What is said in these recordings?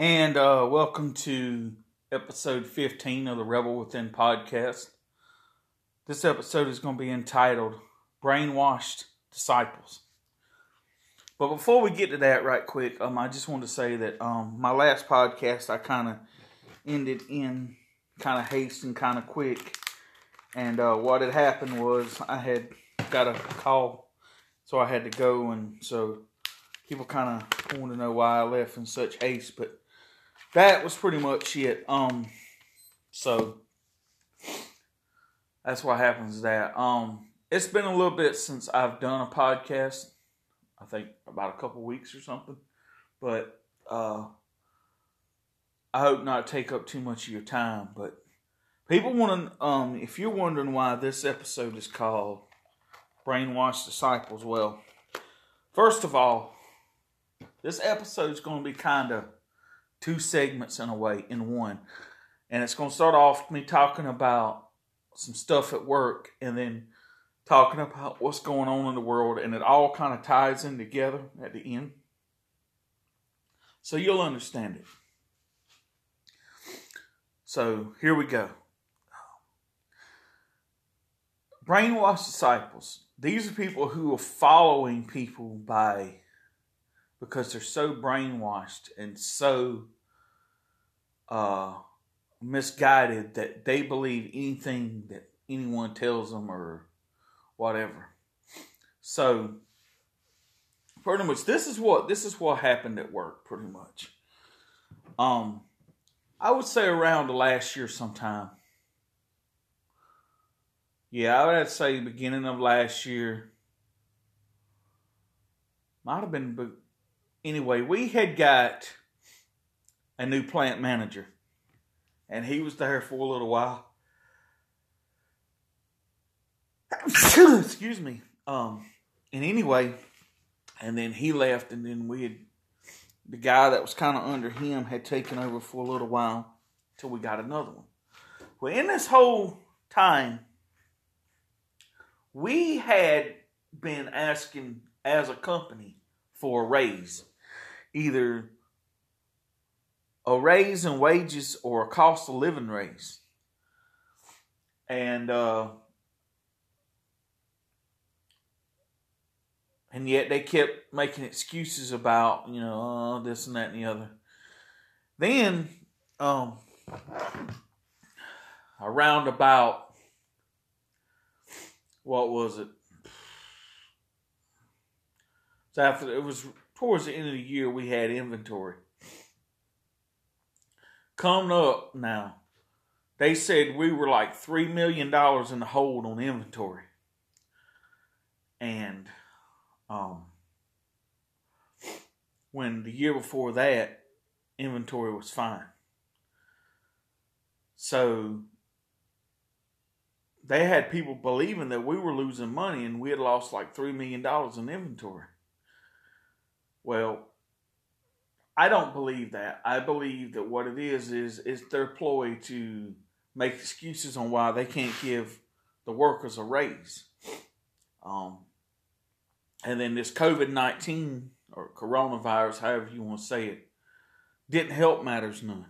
And welcome to episode 15 of the Rebel Within podcast. This episode is going to be entitled Brainwashed Disciples. But before we get to that right quick, I just want to say that my last podcast I kind of ended in kind of haste and kind of quick. And what had happened was I had got a call, so I had to go. And so people kind of want to know why I left in such haste, but that was pretty much it. So that's what happens to that. It's been a little bit since I've done a podcast. I think about a couple weeks or something. But I hope not take up too much of your time. But people want to, if you're wondering why this episode is called Brainwashed Disciples, well, first of all, this episode is going to be kind of two segments in a way, in one. And it's going to start off with me talking about some stuff at work and then talking about what's going on in the world. And it all kind of ties in together at the end, so you'll understand it. So here we go. Brainwashed disciples. These are people who are following people because they're so brainwashed and so misguided that they believe anything that anyone tells them or whatever. So, pretty much, this is what happened at work, pretty much. I would say around the last year sometime. Yeah, I would have to say beginning of last year. Might have been... Anyway, we had got a new plant manager, and he was there for a little while. Excuse me. And anyway, and then he left, and then the guy that was kind of under him had taken over for a little while till we got another one. Well, in this whole time, we had been asking as a company for a raise, either a raise in wages or a cost of living raise. And yet they kept making excuses about, this and that and the other. Then, around about, what was it? So after, it was towards the end of the year, we had inventory. Coming up now, they said we were like $3 million in the hold on inventory. And when the year before that, inventory was fine. So they had people believing that we were losing money and we had lost like $3 million in inventory. Well, I don't believe that. I believe that what it is their ploy to make excuses on why they can't give the workers a raise. And then this COVID-19 or coronavirus, however you want to say it, didn't help matters none.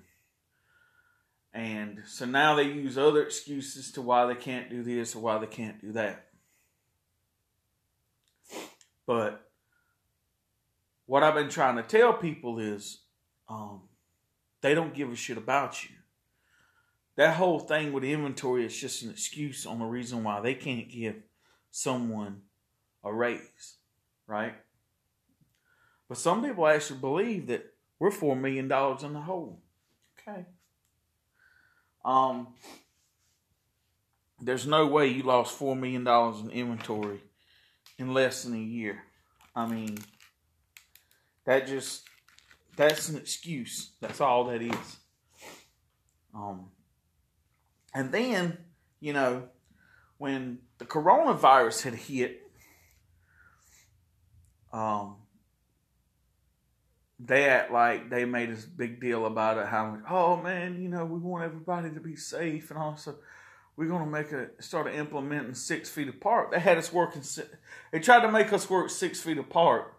And so now they use other excuses to why they can't do this or why they can't do that. But what I've been trying to tell people is they don't give a shit about you. That whole thing with inventory is just an excuse on the reason why they can't give someone a raise, right? But some people actually believe that we're $4 million in the hole. Okay. There's no way you lost $4 million in inventory in less than a year. I mean... That's an excuse. That's all that is. And then, when the coronavirus had hit, they act like they made a big deal about it. How, oh man, we want everybody to be safe, and also we're gonna start implementing 6 feet apart. They had us working. They tried to make us work 6 feet apart.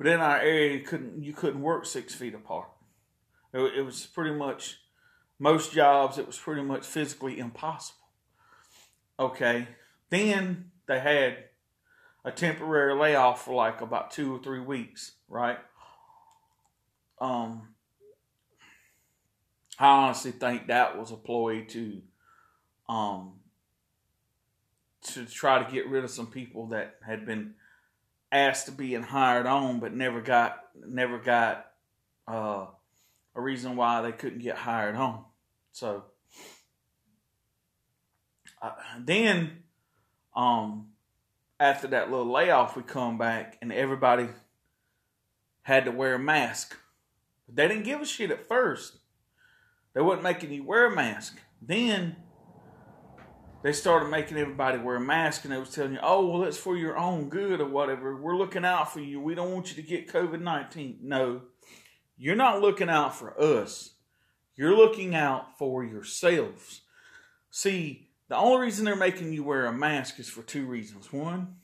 But in our area, you couldn't work 6 feet apart. It was pretty much, most jobs, it was pretty much physically impossible. Okay. Then they had a temporary layoff for like about 2 or 3 weeks, right? I honestly think that was a ploy to try to get rid of some people that had been asked to be and hired on, but never got a reason why they couldn't get hired on. So then after that little layoff, we come back and everybody had to wear a mask. They didn't give a shit at first. They wasn't making you wear a mask. Then they started making everybody wear a mask, and they was telling you, oh, well, it's for your own good or whatever. We're looking out for you. We don't want you to get COVID-19. No, you're not looking out for us. You're looking out for yourselves. See, the only reason they're making you wear a mask is for 2 reasons. One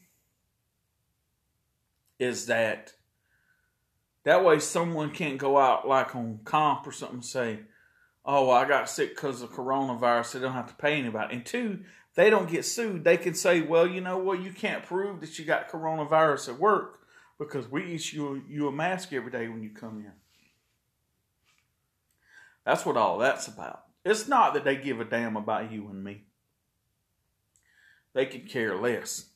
is that way someone can't go out like on comp or something and say, oh, I got sick because of coronavirus. They don't have to pay anybody. And 2, they don't get sued. They can say, well, you know what? You can't prove that you got coronavirus at work because we issue you a mask every day when you come in. That's what all that's about. It's not that they give a damn about you and me. They could care less.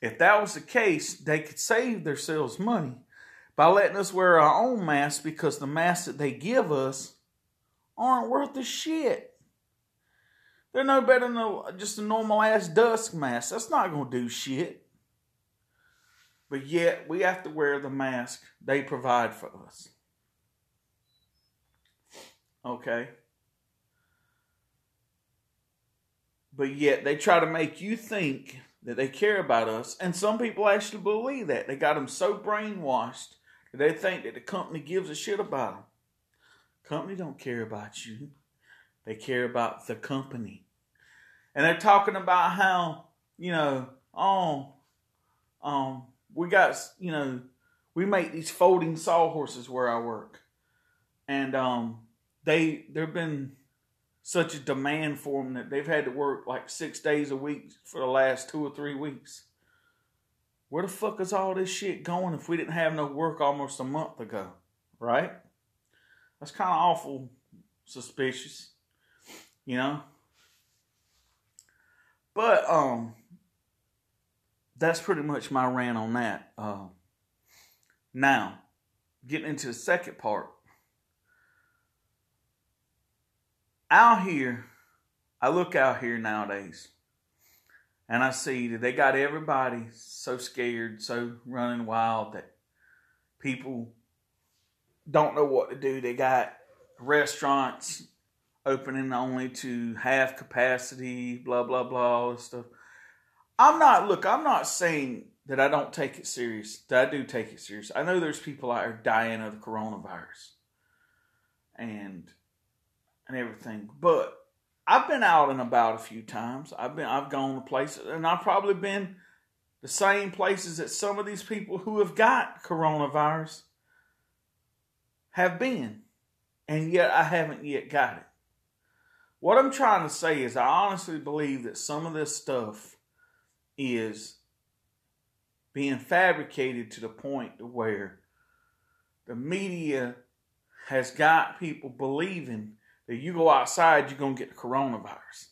If that was the case, they could save themselves money by letting us wear our own masks because the masks that they give us aren't worth a shit. They're no better than just a normal ass dust mask. That's not going to do shit. But yet, we have to wear the mask they provide for us. Okay? But yet, they try to make you think that they care about us. And some people actually believe that. They got them so brainwashed that they think that the company gives a shit about them. Company don't care about you. They care about the company. And they're talking about how, you know, we got, you know, we make these folding sawhorses where I work. And there's been such a demand for them that they've had to work like 6 days a week for the last 2 or 3 weeks. Where the fuck is all this shit going if we didn't have no work almost a month ago, right? That's kind of awful suspicious, you know? But that's pretty much my rant on that. Now, getting into the second part. Out here, I look out here nowadays, and I see that they got everybody so scared, so running wild that people don't know what to do. They got restaurants opening only to half capacity, blah, blah, blah, all this stuff. I'm not saying that I don't take it serious. I do take it serious. I know there's people out there dying of the coronavirus and everything. But I've been out and about a few times. I've gone to places, and I've probably been the same places that some of these people who have got coronavirus have been, and yet I haven't yet got it. What I'm trying to say is I honestly believe that some of this stuff is being fabricated to the point to where the media has got people believing that you go outside, you're going to get the coronavirus.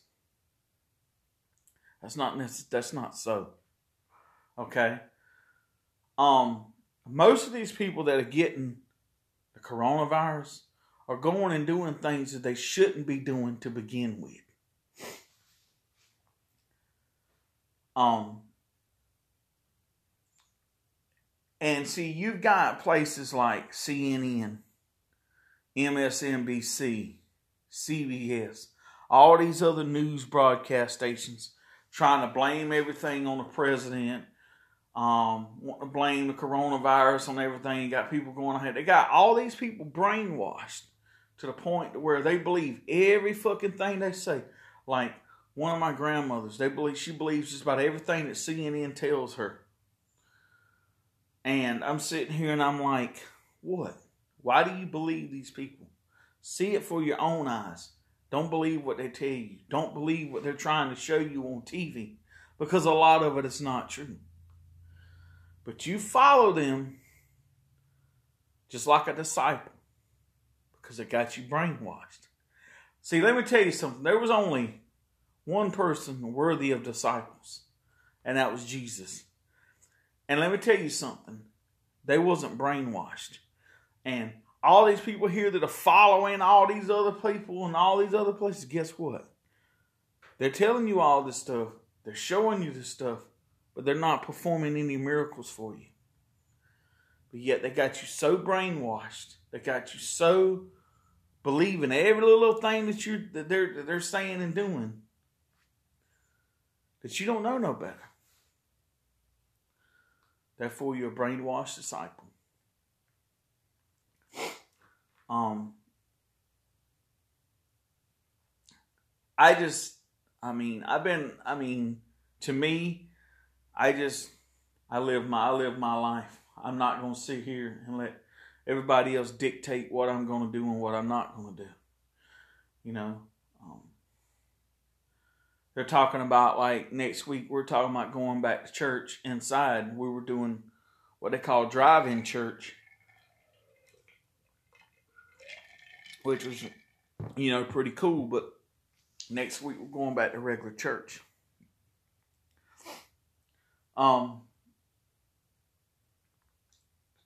That's not so. Okay? Most of these people that are getting coronavirus are going and doing things that they shouldn't be doing to begin with. And see, you've got places like CNN, MSNBC, CBS, all these other news broadcast stations trying to blame everything on the president. Wanting to blame the coronavirus on everything. You got people going ahead. They got all these people brainwashed to the point where they believe every fucking thing they say. Like one of my grandmothers, she believes just about everything that CNN tells her. And I'm sitting here and I'm like, what? Why do you believe these people? See it for your own eyes. Don't believe what they tell you. Don't believe what they're trying to show you on TV, because a lot of it is not true. But you follow them just like a disciple, because it got you brainwashed. See, let me tell you something. There was only one person worthy of disciples, and that was Jesus. And let me tell you something. They wasn't brainwashed. And all these people here that are following all these other people and all these other places, guess what? They're telling you all this stuff. They're showing you this stuff, but they're not performing any miracles for you. But yet they got you so brainwashed. They got you so believing every little thing that they're saying and doing that you don't know no better. Therefore, you're a brainwashed disciple. I live my life. I'm not going to sit here and let everybody else dictate what I'm going to do and what I'm not going to do. You know, they're talking about, like, next week, we're talking about going back to church inside. We were doing what they call drive-in church, which was, you know, pretty cool. But next week, we're going back to regular church.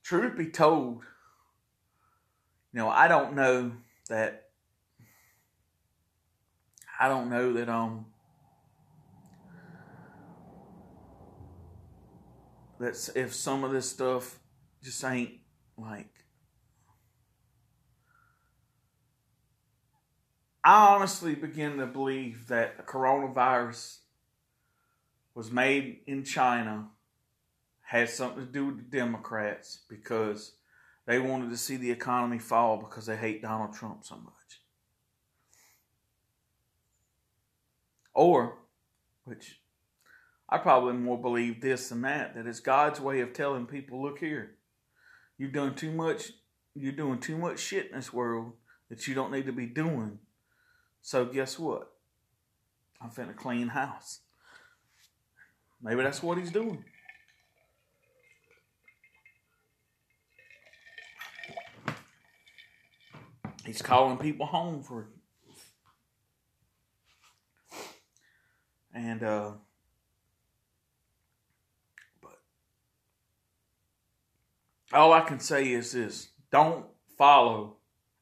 Truth be told, you know, I don't know that that's if some of this stuff just ain't like, I honestly begin to believe that the coronavirus was made in China, had something to do with the Democrats, because they wanted to see the economy fall because they hate Donald Trump so much. Or, which I probably more believe this than that, that it's God's way of telling people, look here, you're doing too much shit in this world that you don't need to be doing. So guess what? I'm finna clean house. Maybe that's what he's doing. He's calling people home for it. And, but all I can say is this. Don't follow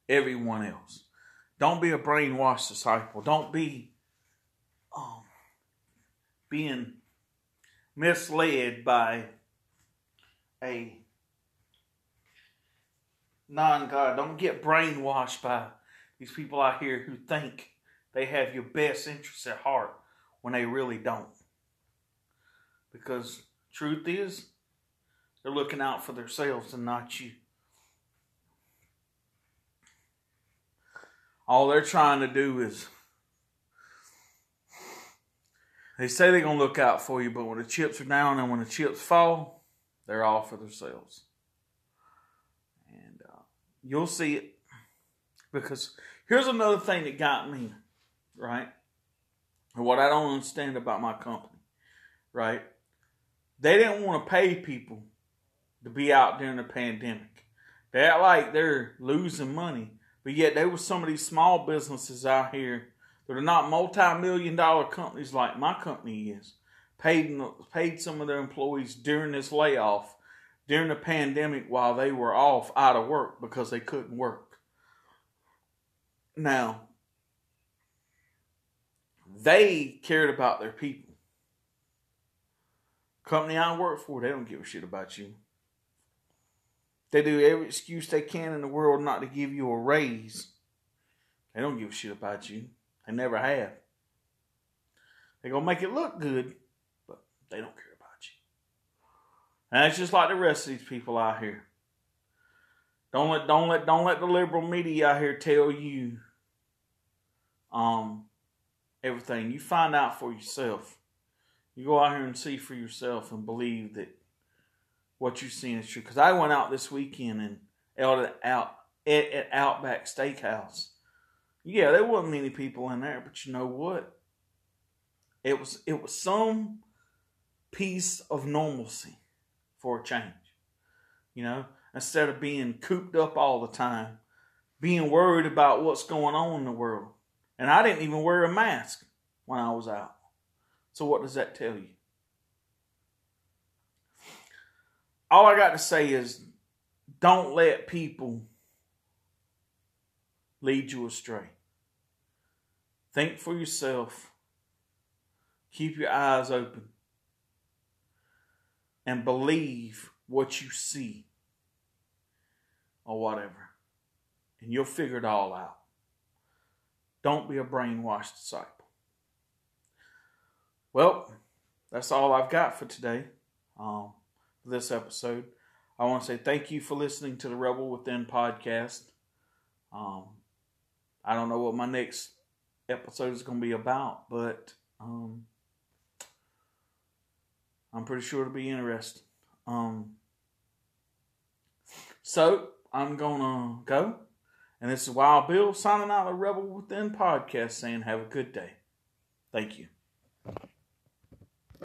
everyone else. Don't be a brainwashed disciple. Don't be being misled by a non-God. Don't get brainwashed by these people out here who think they have your best interests at heart when they really don't. Because truth is, they're looking out for themselves and not you. All they're trying to do is, they say they're going to look out for you, but when the chips are down and when the chips fall, they're all for themselves. You'll see it, because here's another thing that got me, right? And what I don't understand about my company, right? They didn't want to pay people to be out during the pandemic. They act like they're losing money, but yet there were some of these small businesses out here that are not multi-million-dollar companies like my company is, paid some of their employees during this layoff, during the pandemic, while they were off out of work because they couldn't work. Now, they cared about their people. Company I work for, they don't give a shit about you. They do every excuse they can in the world not to give you a raise. They don't give a shit about you. They never have. They're going to make it look good, but they don't care. And it's just like the rest of these people out here. Don't let the liberal media out here tell you everything. You find out for yourself. You go out here and see for yourself and believe that what you're seeing is true. Because I went out this weekend and at Outback Steakhouse. Yeah, there wasn't many people in there, but you know what? It was some piece of normalcy for a change. You know, instead of being cooped up all the time, being worried about what's going on in the world. And I didn't even wear a mask when I was out. So what does that tell you? All I got to say is don't let people lead you astray. Think for yourself. Keep your eyes open. And believe what you see. Or whatever. And you'll figure it all out. Don't be a brainwashed disciple. Well, that's all I've got for today. This episode. I want to say thank you for listening to the Rebel Within podcast. I don't know what my next episode is going to be about, but I'm pretty sure it'll be interesting. So I'm going to go. And this is Wild Bill signing out of the Rebel Within podcast saying have a good day. Thank you.